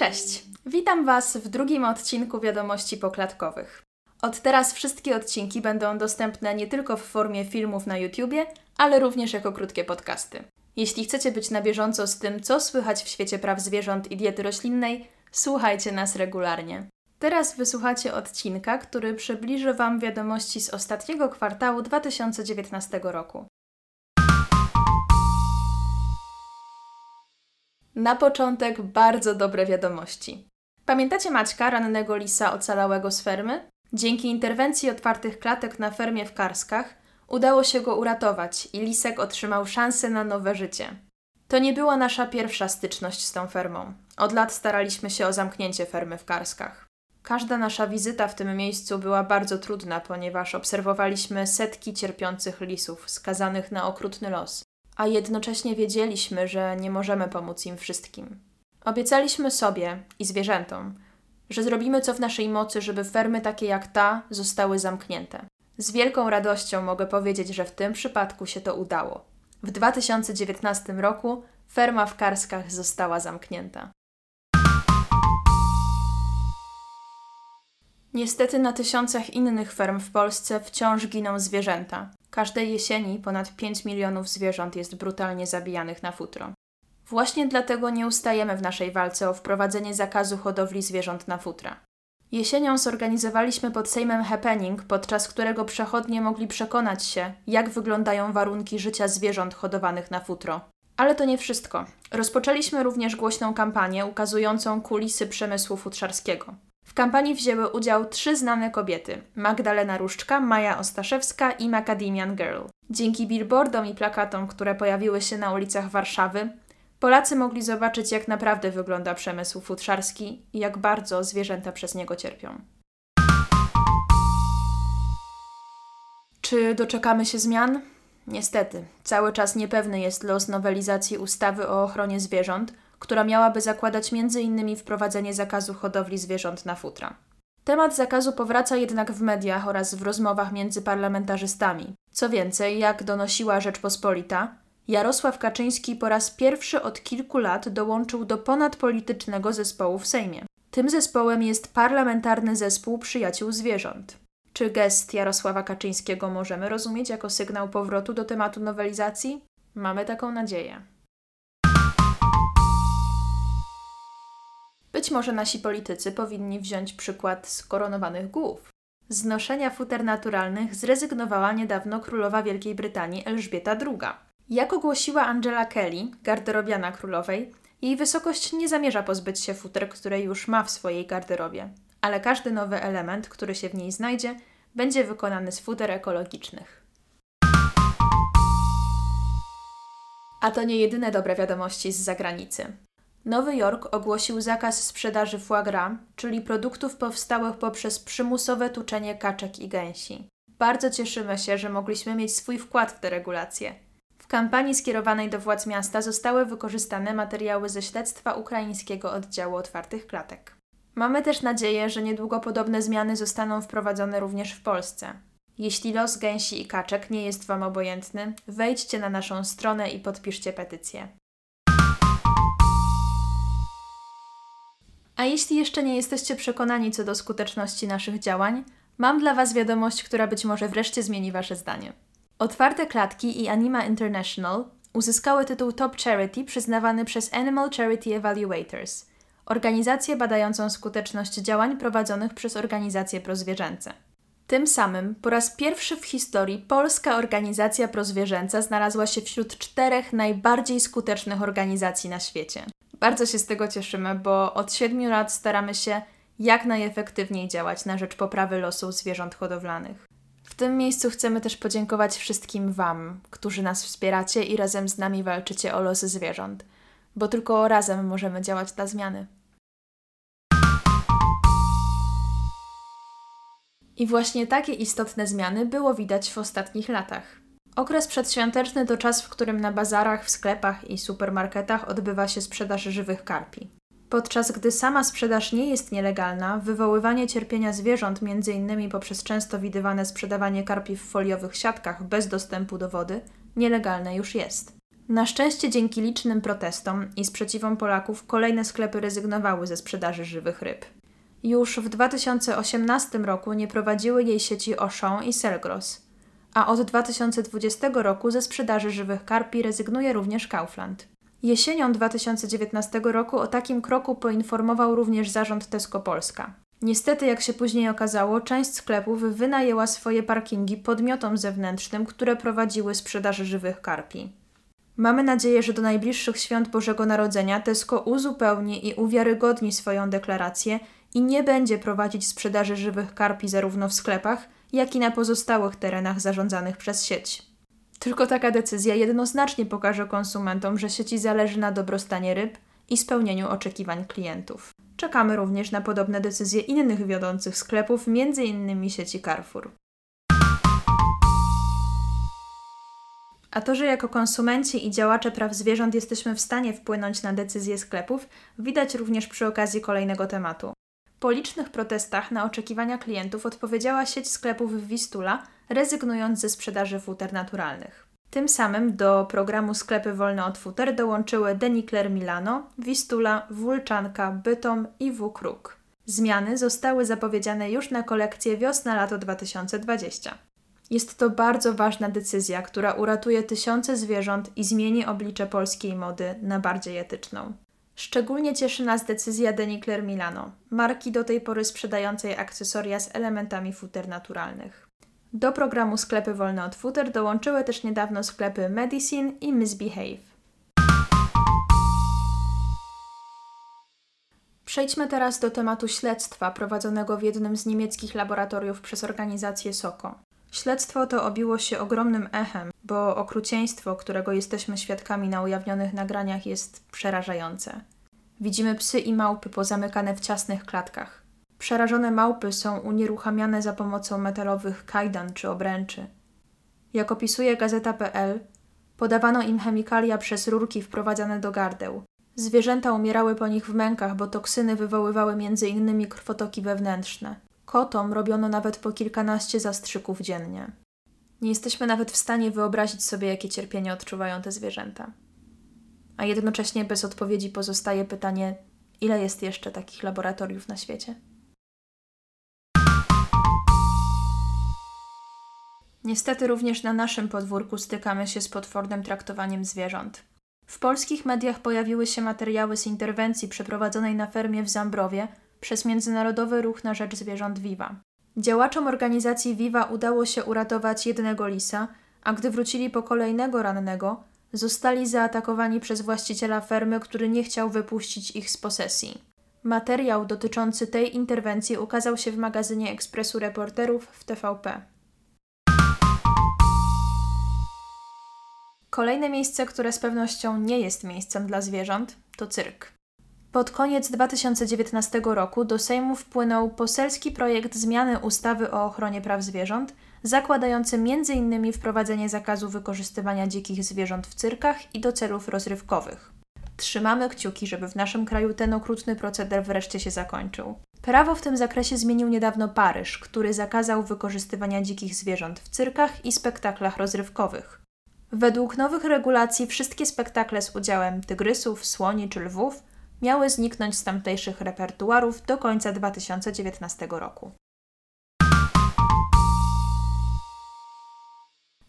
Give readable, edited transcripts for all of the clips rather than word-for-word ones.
Cześć! Witam Was w drugim odcinku Wiadomości Poklatkowych. Od teraz wszystkie odcinki będą dostępne nie tylko w formie filmów na YouTubie, ale również jako krótkie podcasty. Jeśli chcecie być na bieżąco z tym, co słychać w świecie praw zwierząt i diety roślinnej, słuchajcie nas regularnie. Teraz wysłuchacie odcinka, który przybliży Wam wiadomości z ostatniego kwartału 2019 roku. Na początek bardzo dobre wiadomości. Pamiętacie Maćka, rannego lisa ocalałego z fermy? Dzięki interwencji Otwartych Klatek na fermie w Karskach udało się go uratować i lisek otrzymał szansę na nowe życie. To nie była nasza pierwsza styczność z tą fermą. Od lat staraliśmy się o zamknięcie fermy w Karskach. Każda nasza wizyta w tym miejscu była bardzo trudna, ponieważ obserwowaliśmy setki cierpiących lisów skazanych na okrutny los, a jednocześnie wiedzieliśmy, że nie możemy pomóc im wszystkim. Obiecaliśmy sobie i zwierzętom, że zrobimy co w naszej mocy, żeby fermy takie jak ta zostały zamknięte. Z wielką radością mogę powiedzieć, że w tym przypadku się to udało. W 2019 roku ferma w Karskach została zamknięta. Niestety na tysiącach innych ferm w Polsce wciąż giną zwierzęta. Każdej jesieni ponad 5 milionów zwierząt jest brutalnie zabijanych na futro. Właśnie dlatego nie ustajemy w naszej walce o wprowadzenie zakazu hodowli zwierząt na futra. Jesienią zorganizowaliśmy pod Sejmem happening, podczas którego przechodnie mogli przekonać się, jak wyglądają warunki życia zwierząt hodowanych na futro. Ale to nie wszystko. Rozpoczęliśmy również głośną kampanię ukazującą kulisy przemysłu futrzarskiego. W kampanii wzięły udział 3 znane kobiety – Magdalena Różczka, Maja Ostaszewska i Macadamian Girl. Dzięki billboardom i plakatom, które pojawiły się na ulicach Warszawy, Polacy mogli zobaczyć, jak naprawdę wygląda przemysł futrzarski i jak bardzo zwierzęta przez niego cierpią. Czy doczekamy się zmian? Niestety, cały czas niepewny jest los nowelizacji ustawy o ochronie zwierząt, która miałaby zakładać m.in. wprowadzenie zakazu hodowli zwierząt na futra. Temat zakazu powraca jednak w mediach oraz w rozmowach między parlamentarzystami. Co więcej, jak donosiła Rzeczpospolita, Jarosław Kaczyński po raz pierwszy od kilku lat dołączył do ponadpolitycznego zespołu w Sejmie. Tym zespołem jest Parlamentarny Zespół Przyjaciół Zwierząt. Czy gest Jarosława Kaczyńskiego możemy rozumieć jako sygnał powrotu do tematu nowelizacji? Mamy taką nadzieję. Być może nasi politycy powinni wziąć przykład z koronowanych głów. Z noszenia futer naturalnych zrezygnowała niedawno królowa Wielkiej Brytanii Elżbieta II. Jak ogłosiła Angela Kelly, garderobiana królowej, jej wysokość nie zamierza pozbyć się futer, które już ma w swojej garderobie, ale każdy nowy element, który się w niej znajdzie, będzie wykonany z futer ekologicznych. A to nie jedyne dobre wiadomości z zagranicy. Nowy Jork ogłosił zakaz sprzedaży foie gras, czyli produktów powstałych poprzez przymusowe tuczenie kaczek i gęsi. Bardzo cieszymy się, że mogliśmy mieć swój wkład w te regulacje. W kampanii skierowanej do władz miasta zostały wykorzystane materiały ze śledztwa ukraińskiego oddziału Otwartych Klatek. Mamy też nadzieję, że niedługo podobne zmiany zostaną wprowadzone również w Polsce. Jeśli los gęsi i kaczek nie jest Wam obojętny, wejdźcie na naszą stronę i podpiszcie petycję. A jeśli jeszcze nie jesteście przekonani co do skuteczności naszych działań, mam dla Was wiadomość, która być może wreszcie zmieni Wasze zdanie. Otwarte Klatki i Anima International uzyskały tytuł Top Charity przyznawany przez Animal Charity Evaluators, organizację badającą skuteczność działań prowadzonych przez organizacje prozwierzęce. Tym samym po raz pierwszy w historii polska organizacja prozwierzęca znalazła się wśród 4 najbardziej skutecznych organizacji na świecie. Bardzo się z tego cieszymy, bo od 7 lat staramy się jak najefektywniej działać na rzecz poprawy losu zwierząt hodowlanych. W tym miejscu chcemy też podziękować wszystkim Wam, którzy nas wspieracie i razem z nami walczycie o losy zwierząt, bo tylko razem możemy działać dla zmiany. I właśnie takie istotne zmiany było widać w ostatnich latach. Okres przedświąteczny to czas, w którym na bazarach, w sklepach i supermarketach odbywa się sprzedaż żywych karpi. Podczas gdy sama sprzedaż nie jest nielegalna, wywoływanie cierpienia zwierząt, m.in. poprzez często widywane sprzedawanie karpi w foliowych siatkach bez dostępu do wody, nielegalne już jest. Na szczęście dzięki licznym protestom i sprzeciwom Polaków kolejne sklepy rezygnowały ze sprzedaży żywych ryb. Już w 2018 roku nie prowadziły jej sieci Auchan i Selgros, a od 2020 roku ze sprzedaży żywych karpi rezygnuje również Kaufland. Jesienią 2019 roku o takim kroku poinformował również zarząd Tesco Polska. Niestety, jak się później okazało, część sklepów wynajęła swoje parkingi podmiotom zewnętrznym, które prowadziły sprzedaż żywych karpi. Mamy nadzieję, że do najbliższych świąt Bożego Narodzenia Tesco uzupełni i uwiarygodni swoją deklarację i nie będzie prowadzić sprzedaży żywych karpi zarówno w sklepach, jak i na pozostałych terenach zarządzanych przez sieć. Tylko taka decyzja jednoznacznie pokaże konsumentom, że sieci zależy na dobrostanie ryb i spełnieniu oczekiwań klientów. Czekamy również na podobne decyzje innych wiodących sklepów, m.in. sieci Carrefour. A to, że jako konsumenci i działacze praw zwierząt jesteśmy w stanie wpłynąć na decyzje sklepów, widać również przy okazji kolejnego tematu. Po licznych protestach na oczekiwania klientów odpowiedziała sieć sklepów Vistula, rezygnując ze sprzedaży futer naturalnych. Tym samym do programu sklepy wolne od futer dołączyły Denikler Milano, Vistula, Wulczanka, Bytom i Wukruk. Zmiany zostały zapowiedziane już na kolekcję wiosna-lato 2020. Jest to bardzo ważna decyzja, która uratuje tysiące zwierząt i zmieni oblicze polskiej mody na bardziej etyczną. Szczególnie cieszy nas decyzja Denikler Milano, marki do tej pory sprzedającej akcesoria z elementami futer naturalnych. Do programu sklepy wolne od futer dołączyły też niedawno sklepy Medicine i Misbehave. Przejdźmy teraz do tematu śledztwa prowadzonego w jednym z niemieckich laboratoriów przez organizację Soko. Śledztwo to obiło się ogromnym echem, bo okrucieństwo, którego jesteśmy świadkami na ujawnionych nagraniach, jest przerażające. Widzimy psy i małpy pozamykane w ciasnych klatkach. Przerażone małpy są unieruchamiane za pomocą metalowych kajdan czy obręczy. Jak opisuje gazeta.pl, podawano im chemikalia przez rurki wprowadzane do gardeł. Zwierzęta umierały po nich w mękach, bo toksyny wywoływały m.in. krwotoki wewnętrzne. Kotom robiono nawet po kilkanaście zastrzyków dziennie. Nie jesteśmy nawet w stanie wyobrazić sobie, jakie cierpienie odczuwają te zwierzęta. A jednocześnie bez odpowiedzi pozostaje pytanie, ile jest jeszcze takich laboratoriów na świecie? Niestety również na naszym podwórku stykamy się z potwornym traktowaniem zwierząt. W polskich mediach pojawiły się materiały z interwencji przeprowadzonej na fermie w Zambrowie przez Międzynarodowy Ruch na Rzecz Zwierząt Viva. Działaczom organizacji Viva udało się uratować jednego lisa, a gdy wrócili po kolejnego rannego, zostali zaatakowani przez właściciela fermy, który nie chciał wypuścić ich z posesji. Materiał dotyczący tej interwencji ukazał się w magazynie Ekspresu Reporterów w TVP. Kolejne miejsce, które z pewnością nie jest miejscem dla zwierząt, to cyrk. Pod koniec 2019 roku do Sejmu wpłynął poselski projekt zmiany ustawy o ochronie praw zwierząt, zakładający m.in. wprowadzenie zakazu wykorzystywania dzikich zwierząt w cyrkach i do celów rozrywkowych. Trzymamy kciuki, żeby w naszym kraju ten okrutny proceder wreszcie się zakończył. Prawo w tym zakresie zmienił niedawno Paryż, który zakazał wykorzystywania dzikich zwierząt w cyrkach i spektaklach rozrywkowych. Według nowych regulacji wszystkie spektakle z udziałem tygrysów, słoni czy lwów miały zniknąć z tamtejszych repertuarów do końca 2019 roku.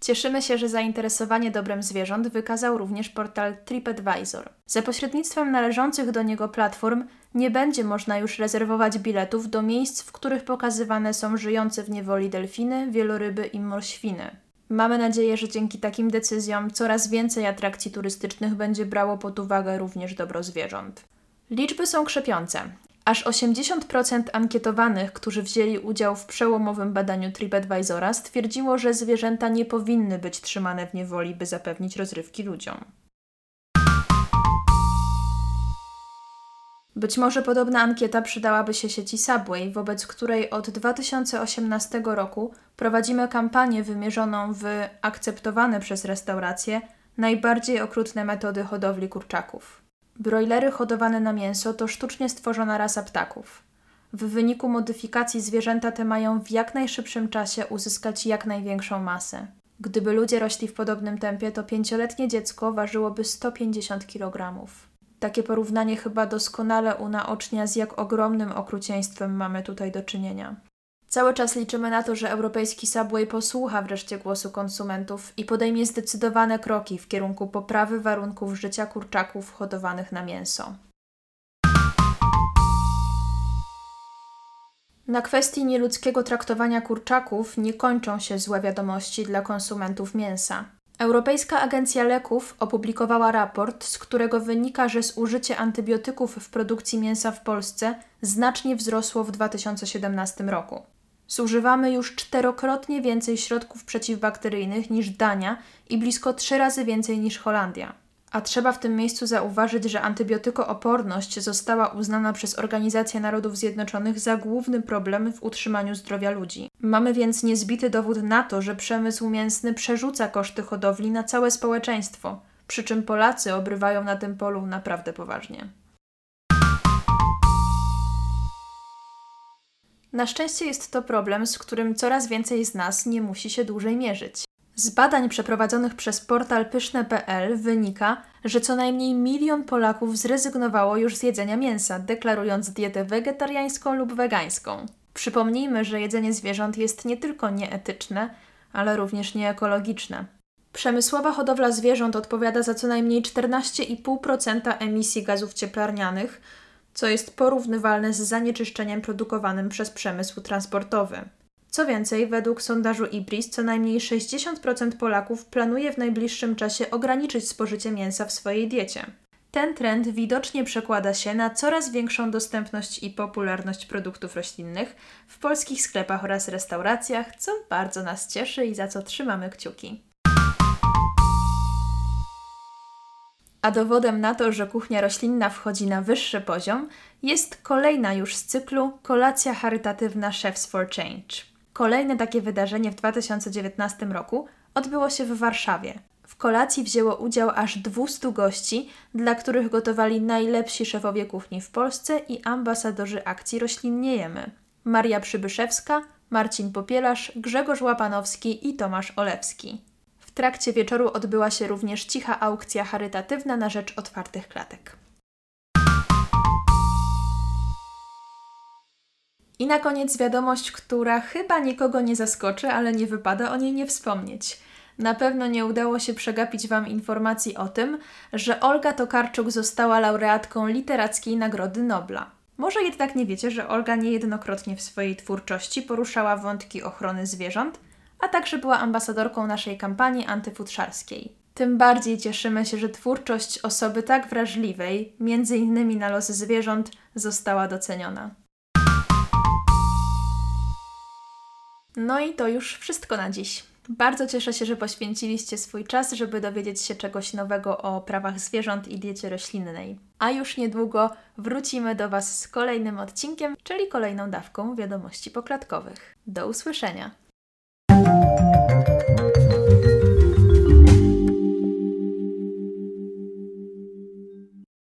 Cieszymy się, że zainteresowanie dobrem zwierząt wykazał również portal TripAdvisor. Za pośrednictwem należących do niego platform nie będzie można już rezerwować biletów do miejsc, w których pokazywane są żyjące w niewoli delfiny, wieloryby i morświny. Mamy nadzieję, że dzięki takim decyzjom coraz więcej atrakcji turystycznych będzie brało pod uwagę również dobro zwierząt. Liczby są krzepiące. Aż 80% ankietowanych, którzy wzięli udział w przełomowym badaniu TripAdvisora, stwierdziło, że zwierzęta nie powinny być trzymane w niewoli, by zapewnić rozrywki ludziom. Być może podobna ankieta przydałaby się sieci Subway, wobec której od 2018 roku prowadzimy kampanię wymierzoną w akceptowane przez restauracje najbardziej okrutne metody hodowli kurczaków. Brojlery hodowane na mięso to sztucznie stworzona rasa ptaków. W wyniku modyfikacji zwierzęta te mają w jak najszybszym czasie uzyskać jak największą masę. Gdyby ludzie rośli w podobnym tempie, to 5-letnie dziecko ważyłoby 150 kg. Takie porównanie chyba doskonale unaocznia, z jak ogromnym okrucieństwem mamy tutaj do czynienia. Cały czas liczymy na to, że europejski Subway posłucha wreszcie głosu konsumentów i podejmie zdecydowane kroki w kierunku poprawy warunków życia kurczaków hodowanych na mięso. Na kwestii nieludzkiego traktowania kurczaków nie kończą się złe wiadomości dla konsumentów mięsa. Europejska Agencja Leków opublikowała raport, z którego wynika, że zużycie antybiotyków w produkcji mięsa w Polsce znacznie wzrosło w 2017 roku. Zużywamy już 4-krotnie więcej środków przeciwbakteryjnych niż Dania i blisko 3 razy więcej niż Holandia. A trzeba w tym miejscu zauważyć, że antybiotykooporność została uznana przez Organizację Narodów Zjednoczonych za główny problem w utrzymaniu zdrowia ludzi. Mamy więc niezbity dowód na to, że przemysł mięsny przerzuca koszty hodowli na całe społeczeństwo, przy czym Polacy obrywają na tym polu naprawdę poważnie. Na szczęście jest to problem, z którym coraz więcej z nas nie musi się dłużej mierzyć. Z badań przeprowadzonych przez portal pyszne.pl wynika, że co najmniej 1 milion Polaków zrezygnowało już z jedzenia mięsa, deklarując dietę wegetariańską lub wegańską. Przypomnijmy, że jedzenie zwierząt jest nie tylko nieetyczne, ale również nieekologiczne. Przemysłowa hodowla zwierząt odpowiada za co najmniej 14,5% emisji gazów cieplarnianych, co jest porównywalne z zanieczyszczeniem produkowanym przez przemysł transportowy. Co więcej, według sondażu IBRIS co najmniej 60% Polaków planuje w najbliższym czasie ograniczyć spożycie mięsa w swojej diecie. Ten trend widocznie przekłada się na coraz większą dostępność i popularność produktów roślinnych w polskich sklepach oraz restauracjach, co bardzo nas cieszy i za co trzymamy kciuki. A dowodem na to, że kuchnia roślinna wchodzi na wyższy poziom, jest kolejna już z cyklu kolacja charytatywna Chefs for Change. Kolejne takie wydarzenie w 2019 roku odbyło się w Warszawie. W kolacji wzięło udział aż 200 gości, dla których gotowali najlepsi szefowie kuchni w Polsce i ambasadorzy akcji Roślinniejemy. Maria Przybyszewska, Marcin Popielarz, Grzegorz Łapanowski i Tomasz Olewski. W trakcie wieczoru odbyła się również cicha aukcja charytatywna na rzecz otwartych klatek. I na koniec wiadomość, która chyba nikogo nie zaskoczy, ale nie wypada o niej nie wspomnieć. Na pewno nie udało się przegapić Wam informacji o tym, że Olga Tokarczuk została laureatką Literackiej Nagrody Nobla. Może jednak nie wiecie, że Olga niejednokrotnie w swojej twórczości poruszała wątki ochrony zwierząt, a także była ambasadorką naszej kampanii antyfutrzarskiej. Tym bardziej cieszymy się, że twórczość osoby tak wrażliwej, m.in. na losy zwierząt, została doceniona. No i to już wszystko na dziś. Bardzo cieszę się, że poświęciliście swój czas, żeby dowiedzieć się czegoś nowego o prawach zwierząt i diecie roślinnej. A już niedługo wrócimy do Was z kolejnym odcinkiem, czyli kolejną dawką wiadomości poklatkowych. Do usłyszenia!